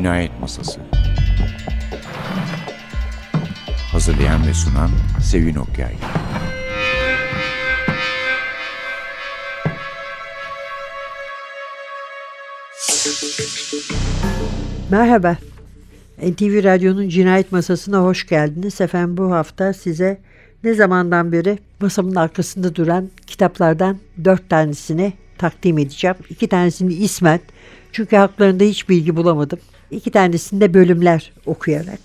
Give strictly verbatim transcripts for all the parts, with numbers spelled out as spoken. Cinayet Masası. Hazırlayan ve sunan Sevin Okyay. Merhaba. N T V Radyo'nun Cinayet Masası'na hoş geldiniz. Efendim bu hafta size ne zamandan beri masamın arkasında duran kitaplardan dört tanesini takdim edeceğim. İki tanesini ismen, çünkü haklarında hiç bilgi bulamadım. İki tanesini de bölümler okuyarak.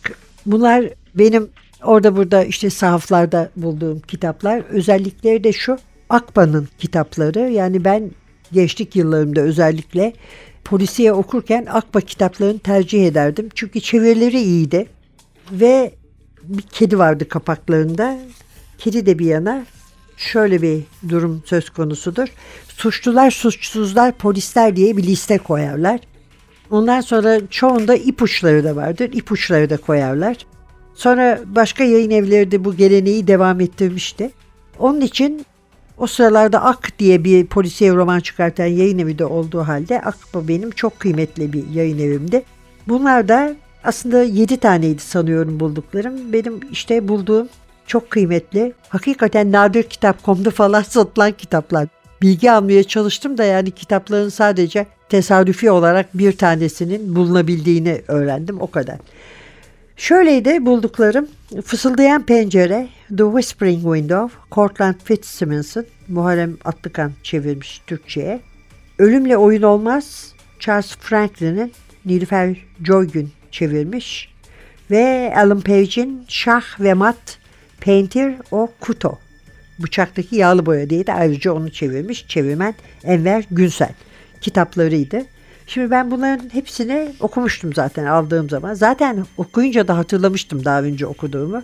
Bunlar benim orada burada işte sahaflarda bulduğum kitaplar. Özellikleri de şu, Akba'nın kitapları. Yani ben gençlik yıllarımda özellikle polisiye okurken Akba kitaplarını tercih ederdim. Çünkü çevirileri iyiydi. Ve bir kedi vardı kapaklarında. Kedi de bir yana, şöyle bir durum söz konusudur. Suçlular, suçsuzlar, polisler diye bir liste koyarlar. Ondan sonra çoğunda ipuçları da vardır. İpuçları da koyarlar. Sonra başka yayın evleri de bu geleneği devam ettirmişti. Onun için o sıralarda Ak diye bir polisiye roman çıkartan yayın evi de olduğu halde Akba benim çok kıymetli bir yayın evimdi. Bunlar da aslında yedi taneydi sanıyorum bulduklarım. Benim işte bulduğum çok kıymetli, hakikaten nadir kitap nokta com'da falan satılan kitaplar. Bilgi almaya çalıştım da yani kitapların sadece tesadüfi olarak bir tanesinin bulunabildiğini öğrendim, o kadar. Şöyleydi bulduklarım: Fısıldayan Pencere, The Whispering Window, Cortlandt Fitzsimmons'ın, Muharrem Atlıkan çevirmiş Türkçe'ye. Ölümle Oyun Olmaz, Charles Franklin'in, Nilüfer Joygün çevirmiş ve Alan Page'in Şah ve Mat, Painter o Kuto, Bıçaktaki Yağlı Boya diye de ayrıca onu çevirmiş, çevirmen Enver Günsel kitaplarıydı. Şimdi ben bunların hepsini okumuştum zaten aldığım zaman. Zaten okuyunca da hatırlamıştım daha önce okuduğumu.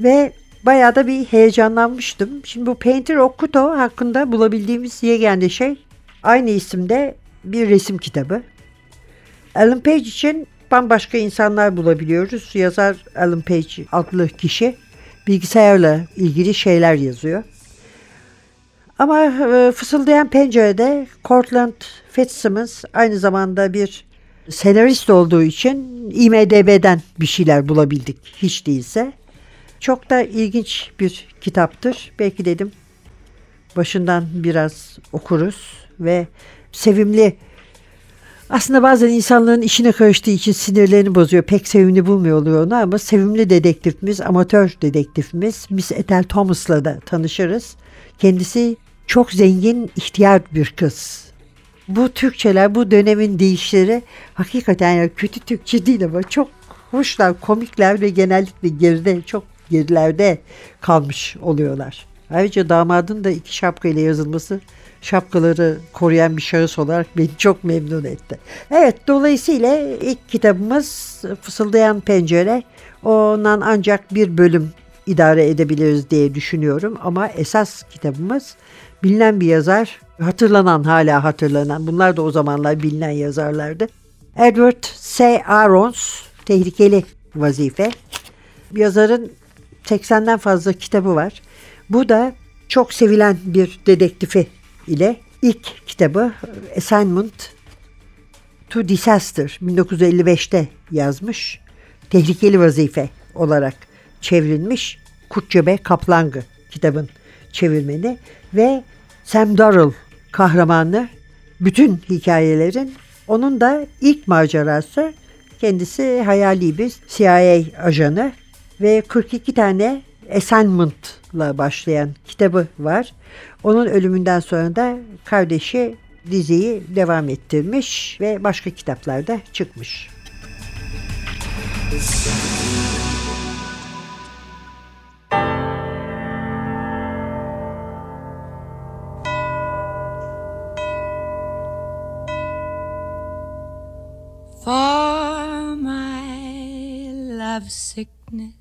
Ve bayağı da bir heyecanlanmıştım. Şimdi bu Painter Okuto hakkında bulabildiğimiz yegane şey aynı isimde bir resim kitabı. Alan Page için bambaşka insanlar bulabiliyoruz. Yazar Alan Page adlı kişi bilgisayarla ilgili şeyler yazıyor. Ama Fısıldayan Pencere'de Cortlandt Fitzsimmons aynı zamanda bir senarist olduğu için I M D B'den bir şeyler bulabildik hiç değilse. Çok da ilginç bir kitaptır. Belki dedim başından biraz okuruz ve sevimli. Aslında bazen insanların işine karıştığı için sinirlerini bozuyor. Pek sevimli bulmuyor oluyor onu ama sevimli dedektifimiz, amatör dedektifimiz Miss Ethel Thomas'la da tanışırız. Kendisi çok zengin, ihtiyar bir kız. Bu Türkçeler, bu dönemin deyişleri hakikaten yani kötü Türkçe değil ama çok hoşlar, komikler ve genellikle geride, çok gerilerde kalmış oluyorlar. Ayrıca damadın da iki şapkayla yazılması, şapkaları koruyan bir şahıs olarak beni çok memnun etti. Evet, dolayısıyla ilk kitabımız Fısıldayan Pencere. Ondan ancak bir bölüm idare edebiliriz diye düşünüyorum ama esas kitabımız bilinen bir yazar, hatırlanan, hala hatırlanan, bunlar da o zamanlar bilinen yazarlardı. Edward C. Arons, Tehlikeli Vazife. Yazarın seksenden fazla kitabı var. Bu da çok sevilen bir dedektifi ile ilk kitabı Assignment to Disaster bin dokuz yüz elli beşte yazmış. Tehlikeli Vazife olarak çevrilmiş. Kurtçebe Kaplangı kitabın çevirmeni ve Sam Durell kahramanı bütün hikayelerin. Onun da ilk macerası, kendisi hayali bir C I A ajanı ve kırk iki tane assignment'la başlayan kitabı var. Onun ölümünden sonra da kardeşi diziyi devam ettirmiş ve başka kitaplarda çıkmış. For my love sickness,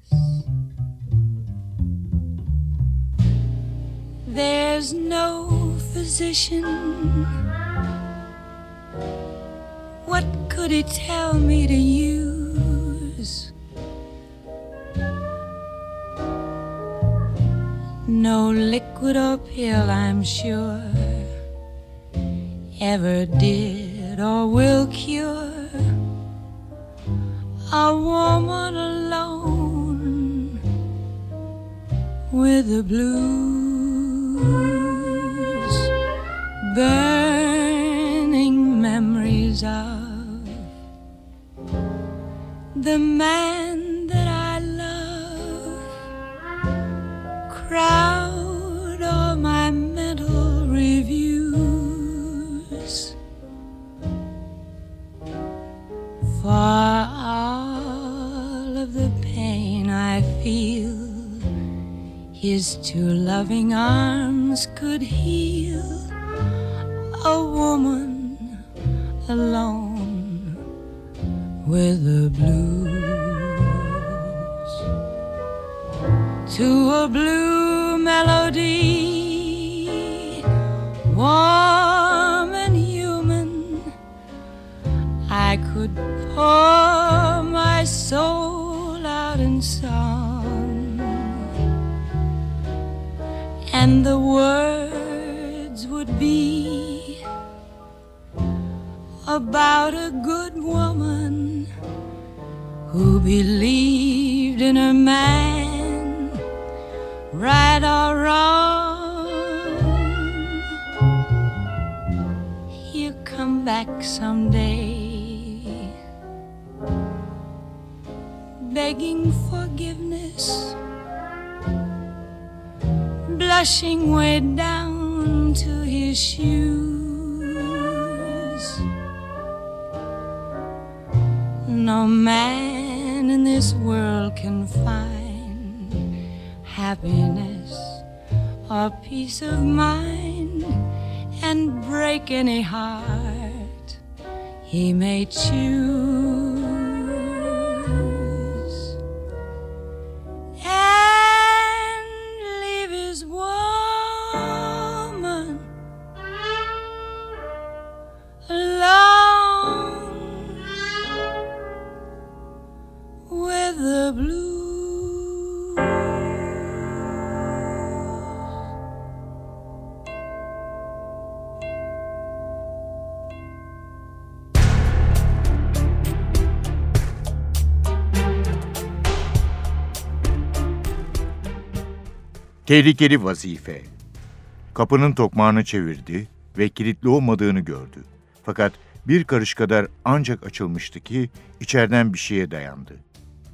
there's no physician. What could he tell me to use? No liquid or pill, I'm sure, ever did or will cure a woman alone with the blues, burning memories of the man that I love crowd all my mental reviews. For all of the pain I feel, his two loving arms could heal. A woman alone with the blues, to a blue melody, warm and human, I could pour my soul out in song, and the words would be about a good woman who believed in a man, right or wrong. He'll come back someday, begging forgiveness, blushing way down to his shoes. No man in this world can find happiness or peace of mind and break any heart he may choose. Tehlikeli vazife. Kapının tokmağını çevirdi ve kilitli olmadığını gördü. Fakat bir karış kadar ancak açılmıştı ki içeriden bir şeye dayandı.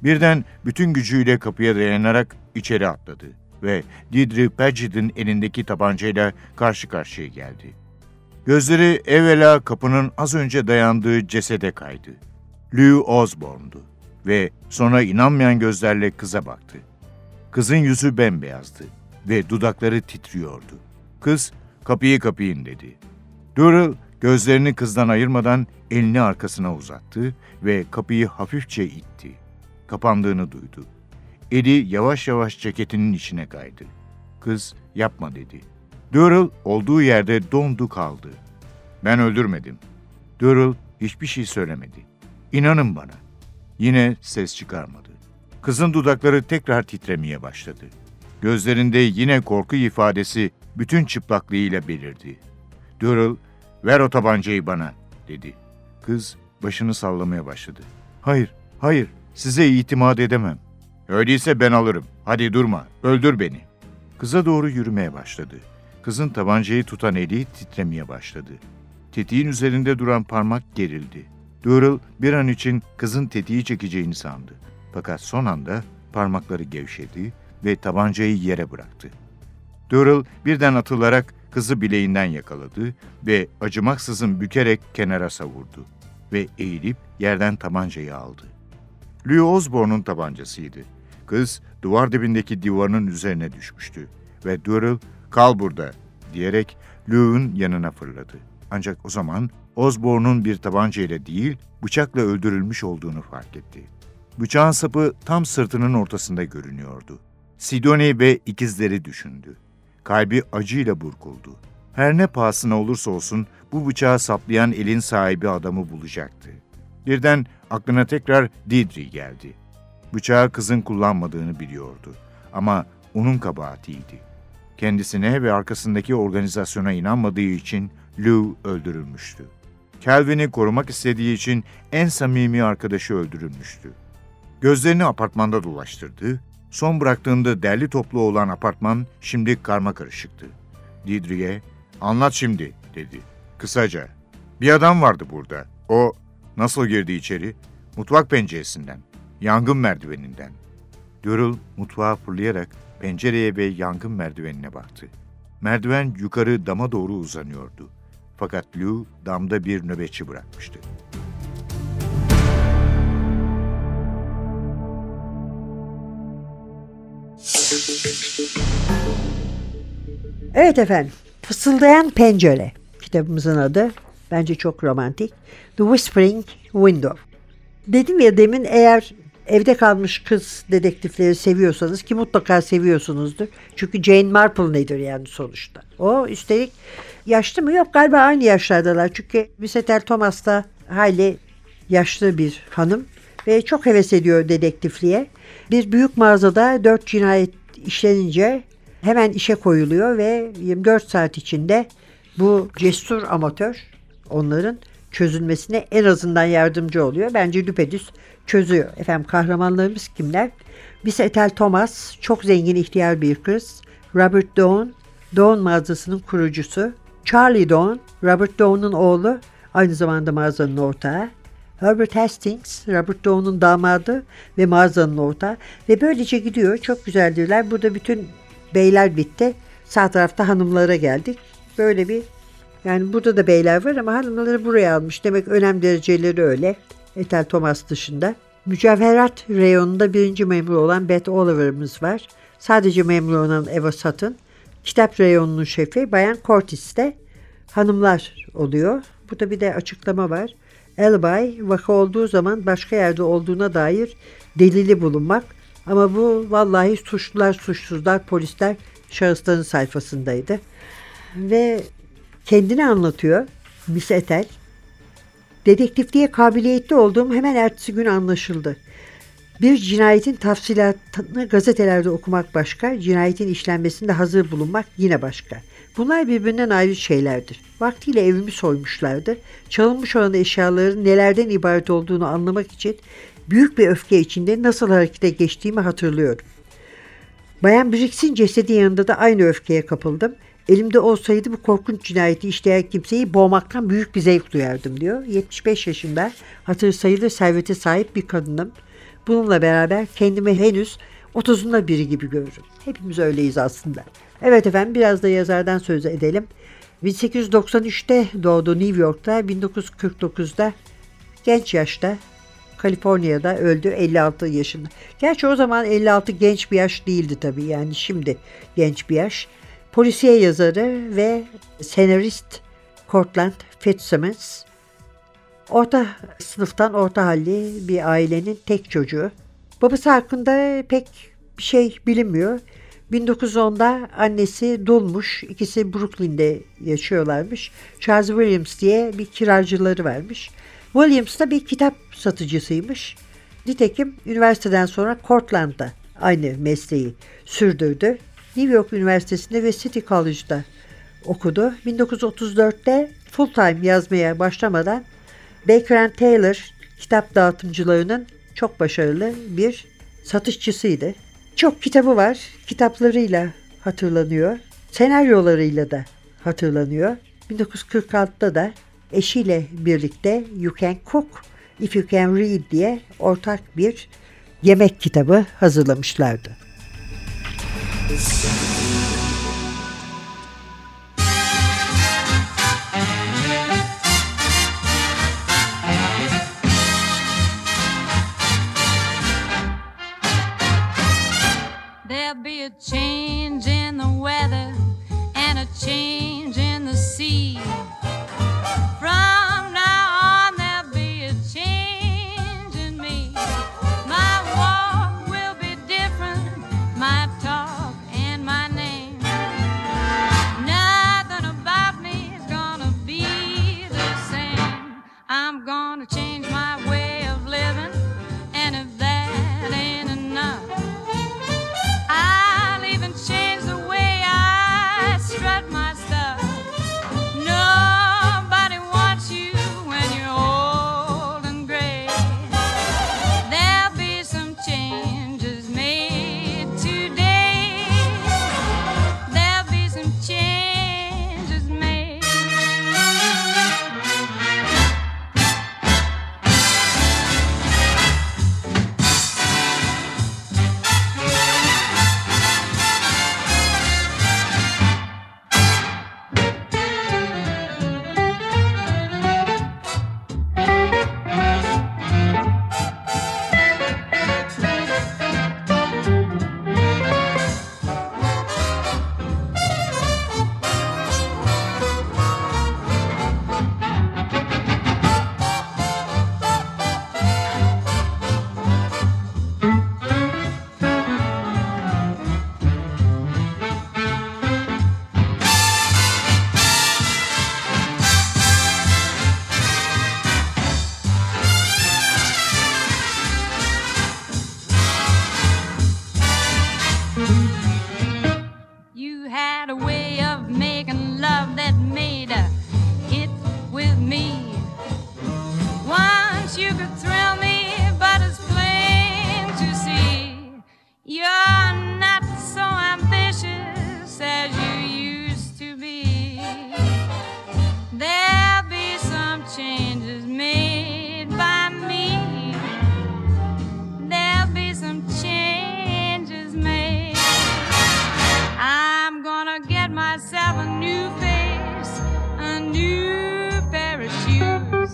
Birden bütün gücüyle kapıya dayanarak içeri atladı ve Deirdre Paget'in elindeki tabancayla karşı karşıya geldi. Gözleri evvela kapının az önce dayandığı cesede kaydı. Lou Osborne'du ve sonra inanmayan gözlerle kıza baktı. Kızın yüzü bembeyazdı ve dudakları titriyordu. Kız, "Kapıyı kapayın," dedi. Durell gözlerini kızdan ayırmadan elini arkasına uzattı ve kapıyı hafifçe itti. Kapandığını duydu. Eli yavaş yavaş ceketinin içine kaydı. Kız, "Yapma," dedi. Durell olduğu yerde dondu kaldı. "Ben öldürmedim." Durell hiçbir şey söylemedi. "İnanın bana." Yine ses çıkarmadı. Kızın dudakları tekrar titremeye başladı. Gözlerinde yine korku ifadesi bütün çıplaklığıyla belirdi. Durell, "Ver o tabancayı bana," dedi. Kız başını sallamaya başladı. "Hayır, hayır, size itimat edemem." "Öyleyse ben alırım. Hadi durma, öldür beni." Kıza doğru yürümeye başladı. Kızın tabancayı tutan eli titremeye başladı. Tetiğin üzerinde duran parmak gerildi. Durell bir an için kızın tetiği çekeceğini sandı. Fakat son anda parmakları gevşedi ve tabancayı yere bıraktı. Durell birden atılarak kızı bileğinden yakaladı ve acımaksızın bükerek kenara savurdu ve eğilip yerden tabancayı aldı. Lou Osborne'un tabancasıydı. Kız duvar dibindeki divanın üzerine düşmüştü ve Durell, "Kal burada," diyerek Lou'un yanına fırladı. Ancak o zaman Osborne'un bir tabancayla değil bıçakla öldürülmüş olduğunu fark etti. Bıçağın sapı tam sırtının ortasında görünüyordu. Sidonie ve ikizleri düşündü. Kalbi acıyla burkuldu. Her ne pahasına olursa olsun bu bıçağı saplayan elin sahibi adamı bulacaktı. Birden aklına tekrar Deirdre geldi. Bıçağı kızın kullanmadığını biliyordu. Ama onun kabahatiydi. Kendisine ve arkasındaki organizasyona inanmadığı için Lou öldürülmüştü. Calvin'i korumak istediği için en samimi arkadaşı öldürülmüştü. Gözlerini apartmanda dolaştırdı. Son bıraktığında derli toplu olan apartman şimdi karmakarışıktı. Didri'ye, "Anlat şimdi," dedi. "Kısaca, bir adam vardı burada. O nasıl girdi içeri? Mutfak penceresinden, yangın merdiveninden." Durell mutfağa fırlayarak pencereye ve yangın merdivenine baktı. Merdiven yukarı dama doğru uzanıyordu. Fakat Lou damda bir nöbetçi bırakmıştı. Evet efendim, Fısıldayan Pencere kitabımızın adı. Bence çok romantik. The Whispering Window. Dedim ya demin, eğer evde kalmış kız dedektifleri seviyorsanız, ki mutlaka seviyorsunuzdur. Çünkü Jane Marple nedir yani sonuçta? O üstelik yaşlı mı? Yok, galiba aynı yaşlardalar. Çünkü Miss Ethel Thomas da hayli yaşlı bir hanım ve çok heves ediyor dedektifliğe. Bir büyük mağazada dört cinayet işlenince hemen işe koyuluyor ve yirmi dört saat içinde bu cesur amatör onların çözülmesine en azından yardımcı oluyor. Bence düpedüz çözüyor. Efendim, kahramanlarımız kimler? Miss Ethel Thomas, çok zengin ihtiyar bir kız. Robert Don, Don mağazasının kurucusu. Charlie Don, Robert Don'un oğlu, aynı zamanda mağazanın ortağı. Robert Hastings, Robert Don'un damadı ve mağazanın ortağı. Ve böylece gidiyor. Çok güzeldirler. Burada bütün beyler bitti. Sağ tarafta hanımlara geldik. Böyle bir, yani burada da beyler var ama hanımları buraya almış. Demek önem dereceleri öyle. Ethel Thomas dışında. Mücevherat reyonunda birinci memur olan Beth Oliver'ımız var. Sadece memur olan Eva Sutton. Kitap reyonunun şefi Bayan Cortis de hanımlar oluyor. Burada bir de açıklama var. Elbay, vaka olduğu zaman başka yerde olduğuna dair delili bulunmak. Ama bu vallahi suçlular, suçsuzlar, polisler, şahısların sayfasındaydı. Ve kendini anlatıyor Miss Ethel. Dedektifliğe kabiliyetli olduğum hemen ertesi gün anlaşıldı. Bir cinayetin tafsilatını gazetelerde okumak başka, cinayetin işlenmesinde hazır bulunmak yine başka. Bunlar birbirinden ayrı şeylerdir. Vaktiyle evimi soymuşlardı. Çalınmış olan eşyaların nelerden ibaret olduğunu anlamak için büyük bir öfke içinde nasıl harekete geçtiğimi hatırlıyorum. Bayan Briggs'in cesedi yanında da aynı öfkeye kapıldım. Elimde olsaydı bu korkunç cinayeti işleyen kimseyi boğmaktan büyük bir zevk duyardım diyor. yetmiş beş yaşında hatır sayılır servete sahip bir kadınım. Bununla beraber kendimi henüz otuzunda biri gibi görürüm. Hepimiz öyleyiz aslında. Evet efendim, biraz da yazardan söz edelim. bin sekiz yüz doksan üçte doğdu New York'ta, bin dokuz yüz kırk dokuzda genç yaşta Kaliforniya'da öldü, elli altı yaşında. Gerçi o zaman elli altı genç bir yaş değildi tabii, yani şimdi genç bir yaş. Polisiye yazarı ve senarist Cortlandt Fitzsimmons. Orta sınıftan orta halli bir ailenin tek çocuğu. Babası hakkında pek bir şey bilinmiyor. bin dokuz yüz onda annesi dulmuş. İkisi Brooklyn'de yaşıyorlarmış. Charles Williams diye bir kiracıları varmış. Williams da bir kitap satıcısıymış. Nitekim üniversiteden sonra Cortland'da aynı mesleği sürdürdü. New York Üniversitesi'nde ve City College'da okudu. bin dokuz yüz otuz dörtte full time yazmaya başlamadan Baker and Taylor kitap dağıtımcılarının çok başarılı bir satışçısıydı. Çok kitabı var. Kitaplarıyla hatırlanıyor. Senaryolarıyla da hatırlanıyor. bin dokuz yüz kırk altıda da eşiyle birlikte You Can Cook, If You Can Read diye ortak bir yemek kitabı hazırlamışlardı. There'll be a change in the weather and a change in the sea. From now on there'll be a change in me. My walk will be different, my talk and my had a way of making love that made a hit with me. Once you could thrill me, but it's plain to see you're not so ambitious as you used to be. There'll be some changes made by me. There'll be some changes made. I'm gonna get myself a new face, a new pair of shoes.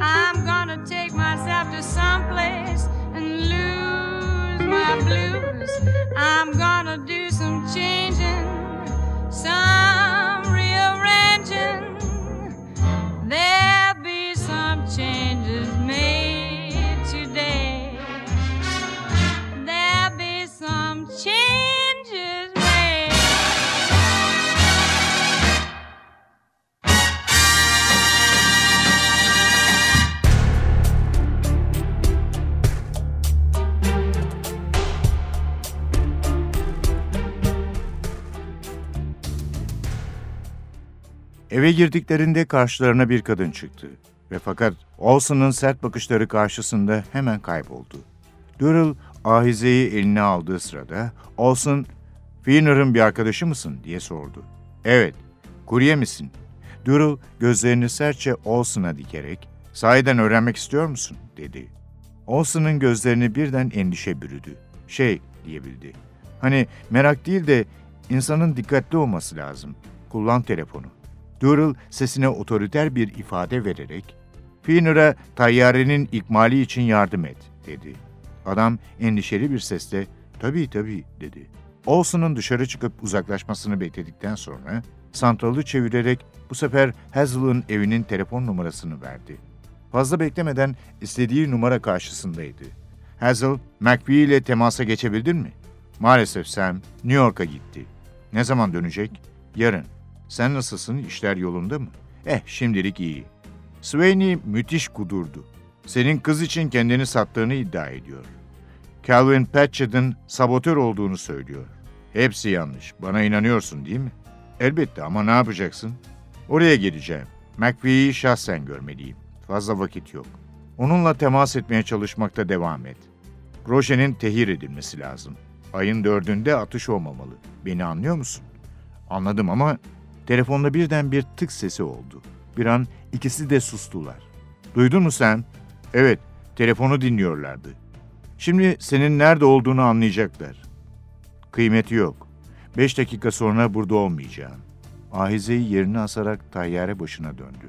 I'm gonna take myself to someplace and lose my blues. I'm gonna do some changing, some rearranging. There'll be some changes made today. There'll be some changes made. Eve girdiklerinde karşılarına bir kadın çıktı ve fakat Olsen'ın sert bakışları karşısında hemen kayboldu. Durell ahizeyi eline aldığı sırada Olsen, "Wiener'ın bir arkadaşı mısın?" diye sordu. "Evet, kurye misin?" Durell gözlerini sertçe Olsen'a dikerek, "Sahiden öğrenmek istiyor musun?" dedi. Olsen'ın gözlerini birden endişe bürüdü. "Şey," diyebildi, "hani merak değil de insanın dikkatli olması lazım. Kullan telefonu." Durell sesine otoriter bir ifade vererek, "Wiener'a tayyarenin ikmali için yardım et," dedi. Adam endişeli bir sesle, "Tabii tabii," dedi. Olsen'ın dışarı çıkıp uzaklaşmasını bekledikten sonra santralı çevirerek bu sefer Hazel'ın evinin telefon numarasını verdi. Fazla beklemeden istediği numara karşısındaydı. "Hazel, McVeigh ile temasa geçebildin mi?" "Maalesef Sam, New York'a gitti." "Ne zaman dönecek?" "Yarın." "Sen nasılsın, işler yolunda mı?" "Eh, şimdilik iyi." "Sweeney müthiş kudurdu. Senin kız için kendini sattığını iddia ediyor. Calvin Patchett'in sabotör olduğunu söylüyor. Hepsi yanlış. Bana inanıyorsun değil mi?" "Elbette, ama ne yapacaksın?" "Oraya geleceğim. McVeigh'i şahsen görmeliyim. Fazla vakit yok. Onunla temas etmeye çalışmakta devam et. Roche'nin tehir edilmesi lazım. Ayın dördünde atış olmamalı. Beni anlıyor musun?" "Anladım ama..." Telefonda birden bir tık sesi oldu. Bir an ikisi de sustular. "Duydun mu sen?" "Evet, telefonu dinliyorlardı. Şimdi senin nerede olduğunu anlayacaklar." "Kıymeti yok. Beş dakika sonra burada olmayacağım." Ahizeyi yerine asarak tayyare başına döndü.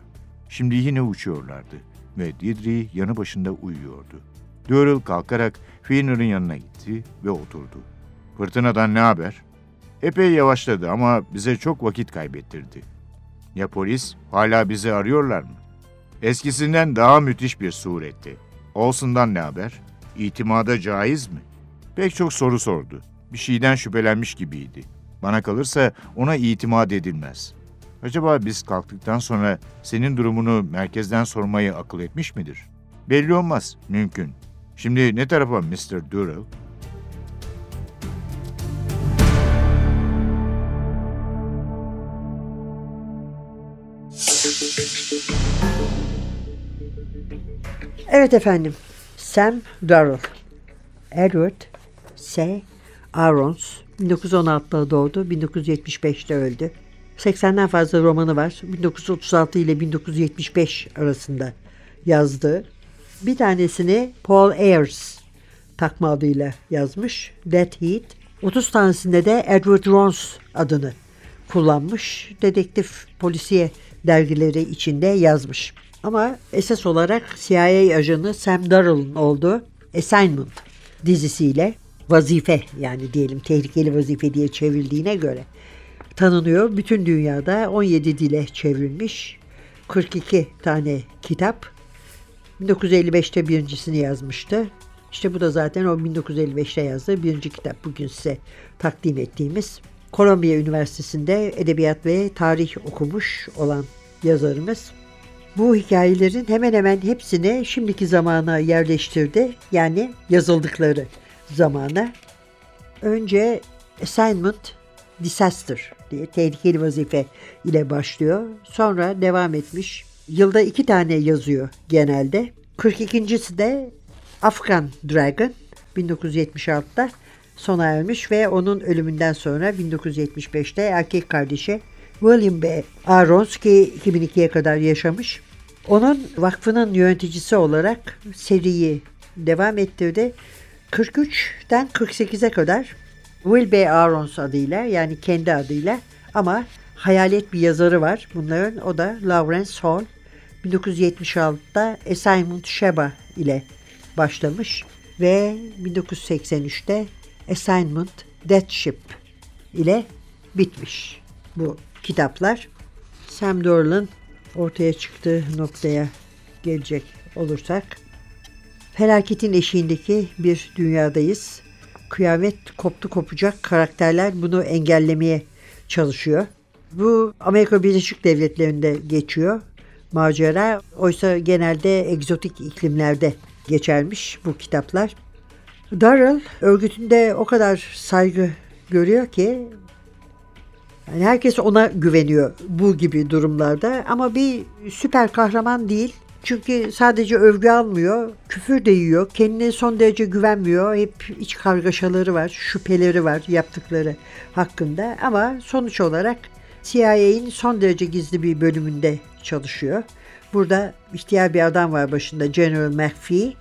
Şimdi yine uçuyorlardı ve Didri yanı başında uyuyordu. Durell kalkarak Wiener'ın yanına gitti ve oturdu. "Fırtınadan ne haber?" "Epey yavaşladı ama bize çok vakit kaybettirdi." "Ya polis? Hala bizi arıyorlar mı?" "Eskisinden daha müthiş bir surette. Olsen'dan ne haber? İtimada caiz mi?" "Pek çok soru sordu. Bir şeyden şüphelenmiş gibiydi. Bana kalırsa ona itimat edilmez. Acaba biz kalktıktan sonra senin durumunu merkezden sormayı akıl etmiş midir?" "Belli olmaz, mümkün. Şimdi ne tarafa mister Durell?" Evet efendim, Sam Durell, Edward C. Arons, bin dokuz yüz on altıda doğdu, bin dokuz yüz yetmiş beşte öldü. seksenden fazla romanı var, bin dokuz yüz otuz altı ile bin dokuz yüz yetmiş beş arasında yazdığı. Bir tanesini Paul Ayers takma adıyla yazmış, Dead Heat. otuz tanesinde de Edward Rons adını kullanmış, dedektif, polisiye dergileri içinde yazmış. Ama esas olarak C I A ajanı Sam Durell'ın olduğu Assignment dizisiyle vazife, yani diyelim tehlikeli vazife diye çevrildiğine göre tanınıyor. Bütün dünyada on yedi dile çevrilmiş, kırk iki tane kitap. bin dokuz yüz elli beşte birincisini yazmıştı. İşte bu da zaten o bin dokuz yüz elli beşte yazdığı birinci kitap, bugün size takdim ettiğimiz. Kolombiya Üniversitesi'nde edebiyat ve tarih okumuş olan yazarımız bu hikayelerin hemen hemen hepsini şimdiki zamana yerleştirdi. Yani yazıldıkları zamana. Önce Assignment Disaster diye tehlikeli vazife ile başlıyor. Sonra devam etmiş. Yılda iki tane yazıyor genelde. kırk ikincisi de Afghan Dragon bin dokuz yüz yetmiş altıda sona ermiş ve onun ölümünden sonra bin dokuz yüz yetmiş beşte erkek kardeşi William B. Aronski iki bin ikiye kadar yaşamış. Onun vakfının yöneticisi olarak seriyi devam ettirdi. kırk üçten kırk sekize kadar Will B. Arons adıyla, yani kendi adıyla ama hayalet bir yazarı var bunların. O da Lawrence Hall. bin dokuz yüz yetmiş altıda Assignment Sheba ile başlamış ve bin dokuz yüz seksen üçte Assignment Death Ship ile bitmiş bu kitaplar. Sam Durell'ın ortaya çıktığı noktaya gelecek olursak, felaketin eşiğindeki bir dünyadayız. Kıyamet koptu kopacak, karakterler bunu engellemeye çalışıyor. Bu Amerika Birleşik Devletleri'nde geçiyor macera. Oysa genelde egzotik iklimlerde geçermiş bu kitaplar. Durell örgütünde o kadar saygı görüyor ki yani herkes ona güveniyor bu gibi durumlarda, ama bir süper kahraman değil. Çünkü sadece övgü almıyor, küfür de yiyor, kendine son derece güvenmiyor. Hep iç kargaşaları var, şüpheleri var yaptıkları hakkında. Ama sonuç olarak C I A'nin son derece gizli bir bölümünde çalışıyor. Burada ihtiyar bir adam var başında, General McVeigh.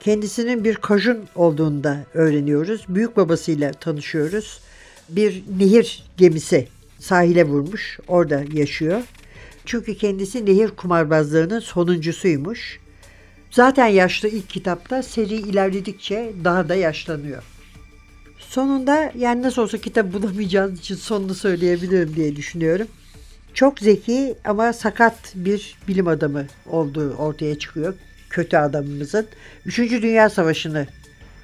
Kendisinin bir kajun olduğunu da öğreniyoruz. Büyük babasıyla tanışıyoruz. Bir nehir gemisi sahile vurmuş, orada yaşıyor. Çünkü kendisi nehir kumarbazlarının sonuncusuymuş. Zaten yaşlı ilk kitapta, seri ilerledikçe daha da yaşlanıyor. Sonunda yani nasıl olsa kitap bulamayacağınız için sonunu söyleyebilirim diye düşünüyorum. Çok zeki ama sakat bir bilim adamı olduğu ortaya çıkıyor kötü adamımızın. Üçüncü Dünya Savaşı'nı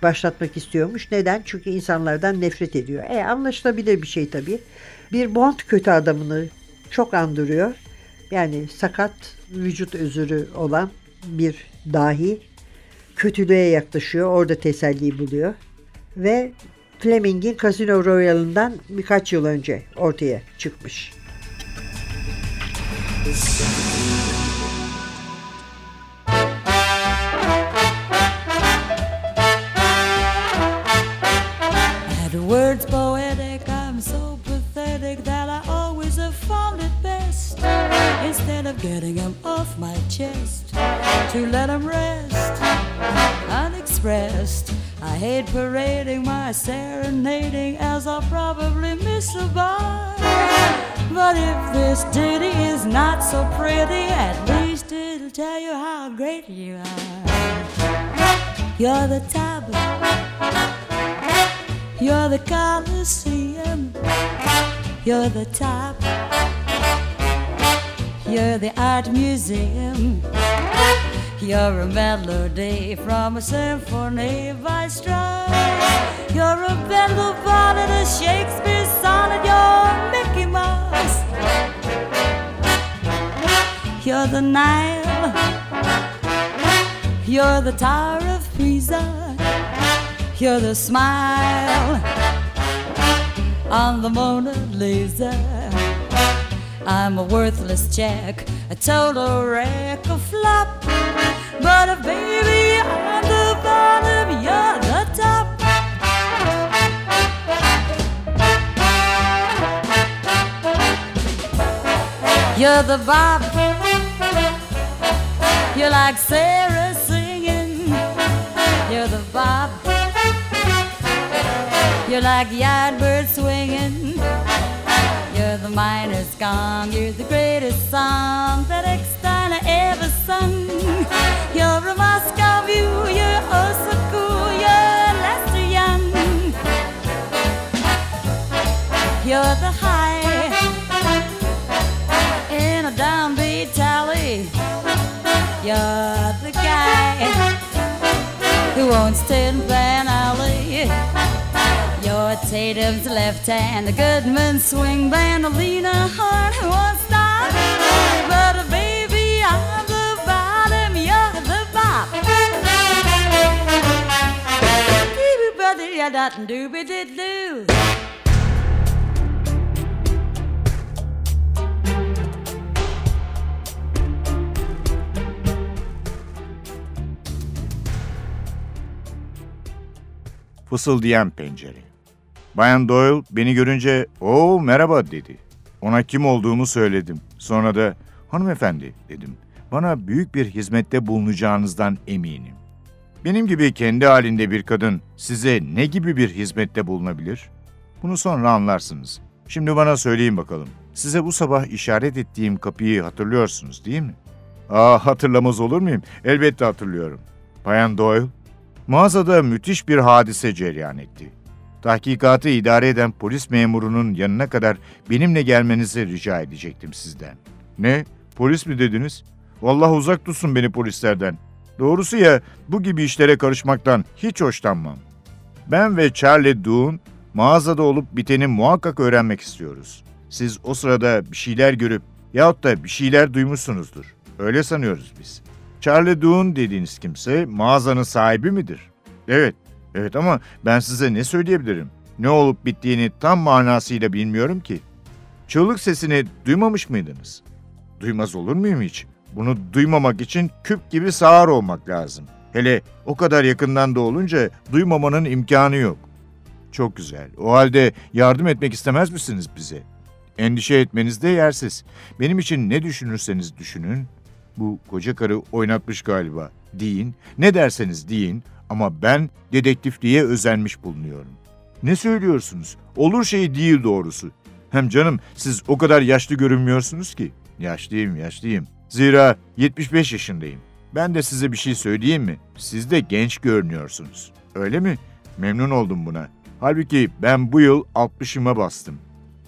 başlatmak istiyormuş. Neden? Çünkü insanlardan nefret ediyor. E, anlaşılabilir bir şey tabii. Bir Bond kötü adamını çok andırıyor. Yani sakat, vücut özürü olan bir dahi kötülüğe yaklaşıyor. Orada teselli buluyor. Ve Fleming'in Casino Royale'ından birkaç yıl önce ortaya çıkmış. Getting them off my chest to let them rest unexpressed. I hate parading my serenading as I'll probably miss a bar. But if this ditty is not so pretty, at least it'll tell you how great you are. You're the top, you're the Coliseum, you're the top. You're the art museum. You're a melody from a symphony by Strauss. You're a Bendel ballad, a Shakespeare sonnet. You're Mickey Mouse. You're the Nile. You're the Tower of Pisa. You're the smile on the Mona Lisa. I'm a worthless check, a total wreck, a flop. But a baby on the bottom, you're the top. You're the bop. You're like Sarah singing. You're the bop. You're like yardbird swinging. You're the miner's gong, you're the greatest song that Eckstein ever sung. You're a Moscow view, you're oh so cool, you're Lester Young. You're the high in a downbeat tally. You're the guy who owns Tin Pan Alley. You're Tatum's left hand, the Goodman swing band, a Lena Horne who won't stop. But a baby on the bottom, you're the bop. Doobie buddy, you're nothing doobie did do. Fısıldayan Pencere. Bayan Doyle beni görünce "Oo, merhaba" dedi. Ona kim olduğumu söyledim. Sonra da "Hanımefendi" dedim. "Bana büyük bir hizmette bulunacağınızdan eminim." Benim gibi kendi halinde bir kadın size ne gibi bir hizmette bulunabilir? Bunu sonra anlarsınız. Şimdi bana söyleyin bakalım. Size bu sabah işaret ettiğim kapıyı hatırlıyorsunuz değil mi? Aa, hatırlamaz olur muyum? Elbette hatırlıyorum. Bayan Doyle, mağazada müthiş bir hadise cereyan etti. Tahkikatı idare eden polis memurunun yanına kadar benimle gelmenizi rica edecektim sizden. Ne? Polis mi dediniz? Vallahi uzak tutsun beni polislerden. Doğrusu ya, bu gibi işlere karışmaktan hiç hoşlanmam. Ben ve Charlie Don mağazada olup biteni muhakkak öğrenmek istiyoruz. Siz o sırada bir şeyler görüp yahut da bir şeyler duymuşsunuzdur. Öyle sanıyoruz biz. Charlie Don dediğiniz kimse mağazanın sahibi midir? Evet, evet ama ben size ne söyleyebilirim? Ne olup bittiğini tam manasıyla bilmiyorum ki. Çığlık sesini duymamış mıydınız? Duymaz olur muyum hiç? Bunu duymamak için küp gibi sağır olmak lazım. Hele o kadar yakından da olunca duymamanın imkanı yok. Çok güzel. O halde yardım etmek istemez misiniz bize? Endişe etmeniz de yersiz. Benim için ne düşünürseniz düşünün. Bu koca karı oynatmış galiba deyin. Ne derseniz deyin. Ama ben dedektifliğe özenmiş bulunuyorum. Ne söylüyorsunuz? Olur şey değil doğrusu. Hem canım siz o kadar yaşlı görünmüyorsunuz ki. Yaşlıyım, yaşlıyım. Zira yetmiş beş yaşındayım. Ben de size bir şey söyleyeyim mi? Siz de genç görünüyorsunuz. Öyle mi? Memnun oldum buna. Halbuki ben bu yıl altmışıma bastım.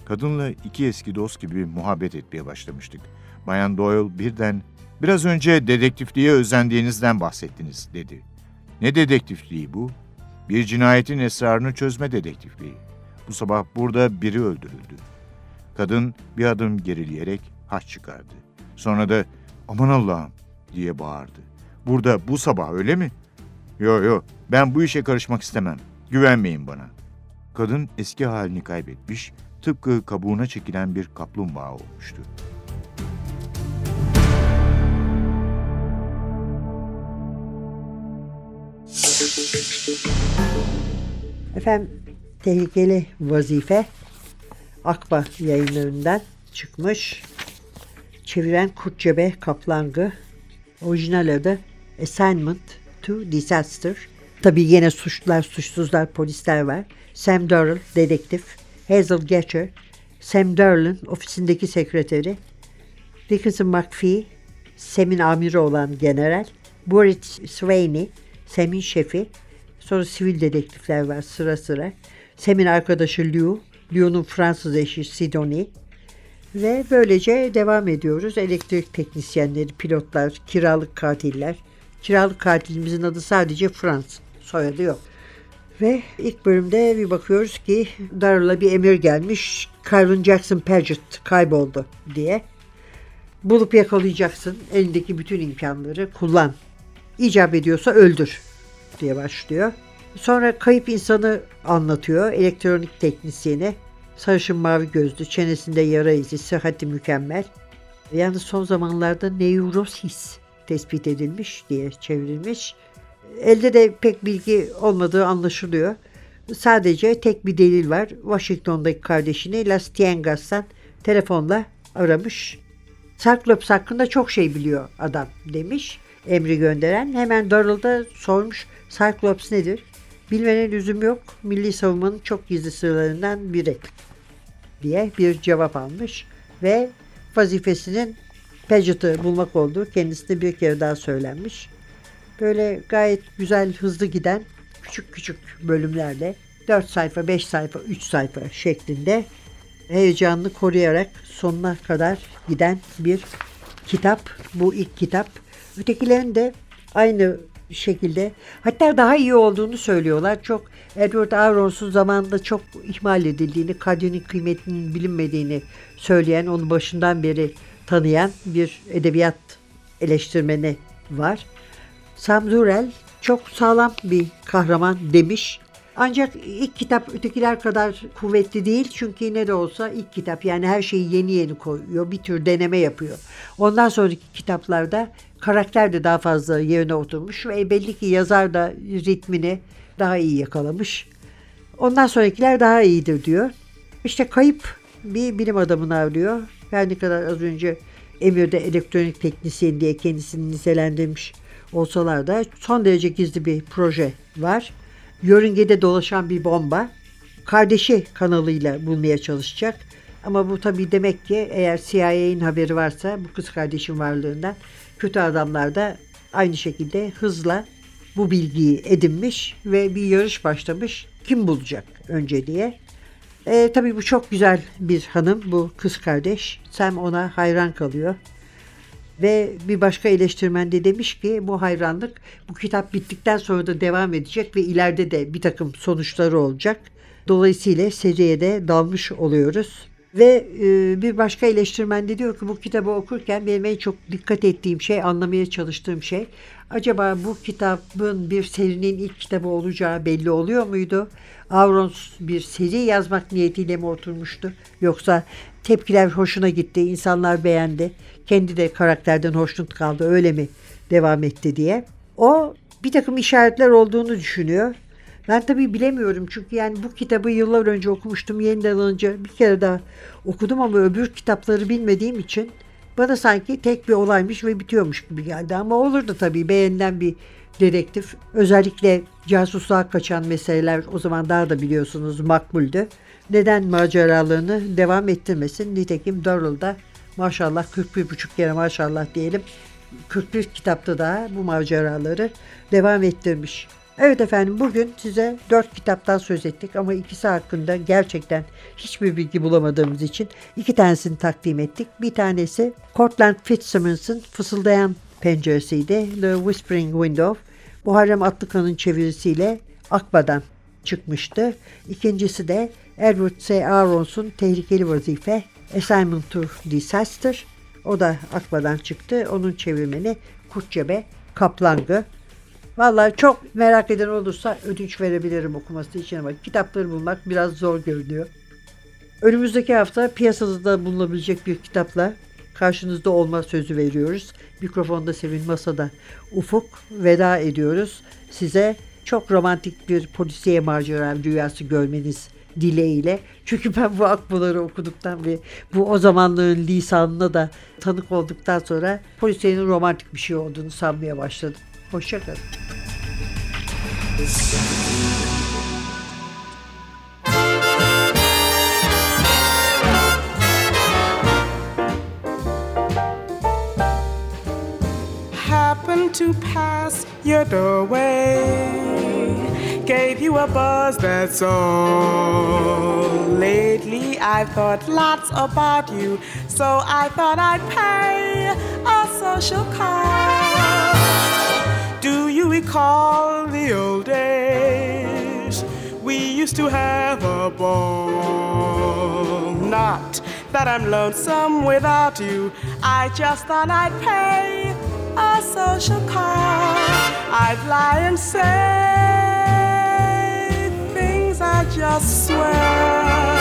Kadınla iki eski dost gibi muhabbet etmeye başlamıştık. Bayan Doyle birden, "Biraz önce dedektifliğe özendiğinizden bahsettiniz" dedi. "Ne dedektifliği bu?" "Bir cinayetin esrarını çözme dedektifliği. Bu sabah burada biri öldürüldü." Kadın bir adım gerileyerek haç çıkardı. Sonra da "Aman Allah'ım" diye bağırdı. "Burada bu sabah öyle mi?" "Yo yo, ben bu işe karışmak istemem. Güvenmeyin bana." Kadın eski halini kaybetmiş, tıpkı kabuğuna çekilen bir kaplumbağa olmuştu. Efendim, Tehlikeli Vazife Akba Yayınları'ndan çıkmış. Çeviren Kurtçebe Kaplangı. Orijinal adı Assignment to Disaster. Tabii yine suçlular, suçsuzlar, polisler var. Sam Durell, dedektif. Hazel Getcher, Sam Durell'ın ofisindeki sekreteri. Dickinson McVeigh, Sam'in amiri olan general. Burrit Sweeney, Sam'in şefi. Sonra sivil dedektifler var sıra sıra. Sam'in arkadaşı Lou, Lou'nun Fransız eşi Sidonie. Ve böylece devam ediyoruz. Elektrik teknisyenleri, pilotlar, kiralık katiller. Kiralık katilimizin adı sadece Frans, soyadı yok. Ve ilk bölümde bir bakıyoruz ki Daryl'a bir emir gelmiş. Calvin Jackson Paget kayboldu diye. Bulup yakalayacaksın. Elindeki bütün imkanları kullan. İcap ediyorsa öldür diye başlıyor. Sonra kayıp insanı anlatıyor. Elektronik teknisyeni. Sarışın mavi gözlü, çenesinde yara izi, sıhhati mükemmel. Yalnız son zamanlarda nevrosis tespit edilmiş diye çevrilmiş. Elde de pek bilgi olmadığı anlaşılıyor. Sadece tek bir delil var. Washington'daki kardeşini Las Tiengas'tan telefonla aramış. Cyclops hakkında çok şey biliyor adam demiş. Emri gönderen hemen Daryl'da sormuş, Cyclops nedir? Bilmenin lüzum yok, milli savunmanın çok gizli sırlarından biri diye bir cevap almış ve vazifesinin Paget'ı bulmak olduğu kendisine bir kere daha söylenmiş. Böyle gayet güzel, hızlı giden küçük küçük bölümlerle dört sayfa, beş sayfa, üç sayfa şeklinde heyecanını koruyarak sonuna kadar giden bir kitap. Bu ilk kitap. Ötekilerin de aynı şekilde, hatta daha iyi olduğunu söylüyorlar. Çok Edward Arons'un zamanında çok ihmal edildiğini, kadrinin kıymetinin bilinmediğini söyleyen, onu başından beri tanıyan bir edebiyat eleştirmeni var. Sam Durell çok sağlam bir kahraman demiş. Ancak ilk kitap ötekiler kadar kuvvetli değil. Çünkü ne de olsa ilk kitap, yani her şeyi yeni yeni koyuyor. Bir tür deneme yapıyor. Ondan sonraki kitaplarda karakter de daha fazla yerine oturmuş ve belli ki yazar da ritmini daha iyi yakalamış. Ondan sonrakiler daha iyidir diyor. İşte kayıp bir bilim adamını arıyor. Her ne kadar az önce Emir'de elektronik teknisyen diye kendisini liselendirmiş olsalar da son derece gizli bir proje var. Yörüngede dolaşan bir bomba. Kardeşi kanalıyla bulmaya çalışacak. Ama bu tabii demek ki eğer C I A'nin haberi varsa bu kız kardeşin varlığından kötü adamlar da aynı şekilde hızla bu bilgiyi edinmiş ve bir yarış başlamış. Kim bulacak önce diye. E, tabii bu çok güzel bir hanım, bu kız kardeş. Sam ona hayran kalıyor. Ve bir başka eleştirmen de demiş ki bu hayranlık bu kitap bittikten sonra da devam edecek ve ileride de bir takım sonuçları olacak. Dolayısıyla seriye de dalmış oluyoruz. Ve e, bir başka eleştirmen de diyor ki bu kitabı okurken benim en çok dikkat ettiğim şey, anlamaya çalıştığım şey, acaba bu kitabın bir serinin ilk kitabı olacağı belli oluyor muydu? Arons bir seri yazmak niyetiyle mi oturmuştu? Yoksa tepkiler hoşuna gitti, insanlar beğendi, kendi de karakterden hoşnut kaldı, öyle mi devam etti diye. O bir takım işaretler olduğunu düşünüyor. Ben tabii bilemiyorum çünkü yani bu kitabı yıllar önce okumuştum, yeniden alınca bir kere daha okudum ama öbür kitapları bilmediğim için bana sanki tek bir olaymış ve bitiyormuş gibi geldi. Ama olur da tabii, beğenilen bir dedektif, özellikle casusluğa kaçan meseleler o zaman daha da biliyorsunuz makbuldü. Neden maceralarını devam ettirmesin? Nitekim Durell'da maşallah kırk bir buçuk kere maşallah diyelim, kırk bir kitapta da bu maceraları devam ettirmiş. Evet efendim, bugün size dört kitaptan söz ettik ama ikisi hakkında gerçekten hiçbir bilgi bulamadığımız için iki tanesini takdim ettik. Bir tanesi Cortlandt Fitzsimmons'ın Fısıldayan Penceresiydi. The Whispering Window. Muharrem Atlıkan'ın çevirisiyle Akba'dan çıkmıştı. İkincisi de Edward C. Arons'un Tehlikeli Vazife. Assignment to Disaster. O da Akba'dan çıktı. Onun çevirmeni Kurtçebe Kaplangı. Vallahi çok merak eden olursa ödünç verebilirim okuması için ama kitapları bulmak biraz zor görünüyor. Önümüzdeki hafta piyasada da bulunabilecek bir kitapla karşınızda olma sözü veriyoruz. Mikrofonda Sevin, masada Ufuk, veda ediyoruz. Size çok romantik bir polisiye macera dünyası görmeniz dileğiyle. Çünkü ben bu akbaları okuduktan ve bu o zamanların lisanına da tanık olduktan sonra polisiyenin romantik bir şey olduğunu sanmaya başladım. Hoşçakalın. Happened to pass your doorway, gave you a buzz, that's all. Lately I've thought lots about you, so I thought I'd pay a social call. Do you recall the old days? We used to have a ball. Not that I'm lonesome without you, I just thought I'd pay a social call. I'd lie and say things I just swear,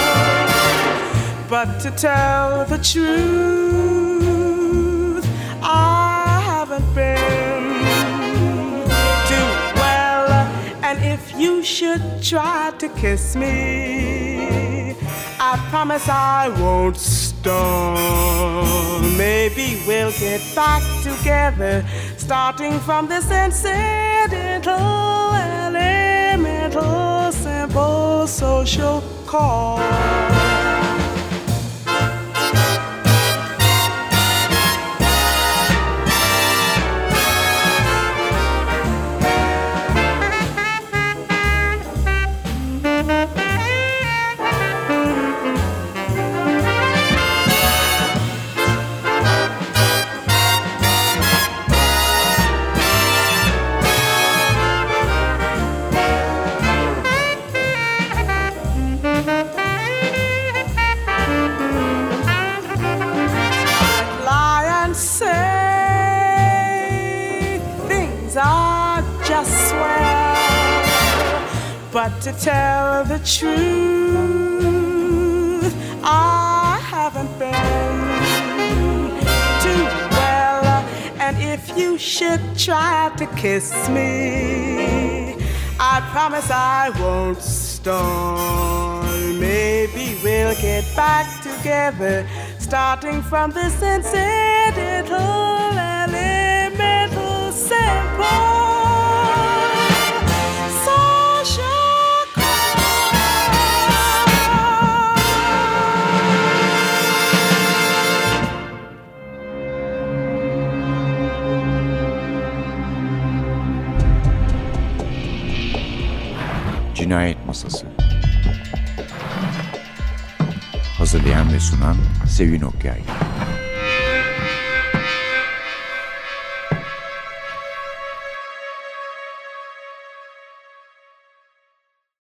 but to tell the truth, I haven't been. You should try to kiss me, I promise I won't stall. Maybe we'll get back together, starting from this incidental, elemental, simple social call. But to tell the truth, I haven't been too well. And if you should try to kiss me, I promise I won't stop. storm. Maybe we'll get back together, starting from this incidental and elemental sample. Cinayet Masası. Hazırlayan ve sunan Sevin Okyay.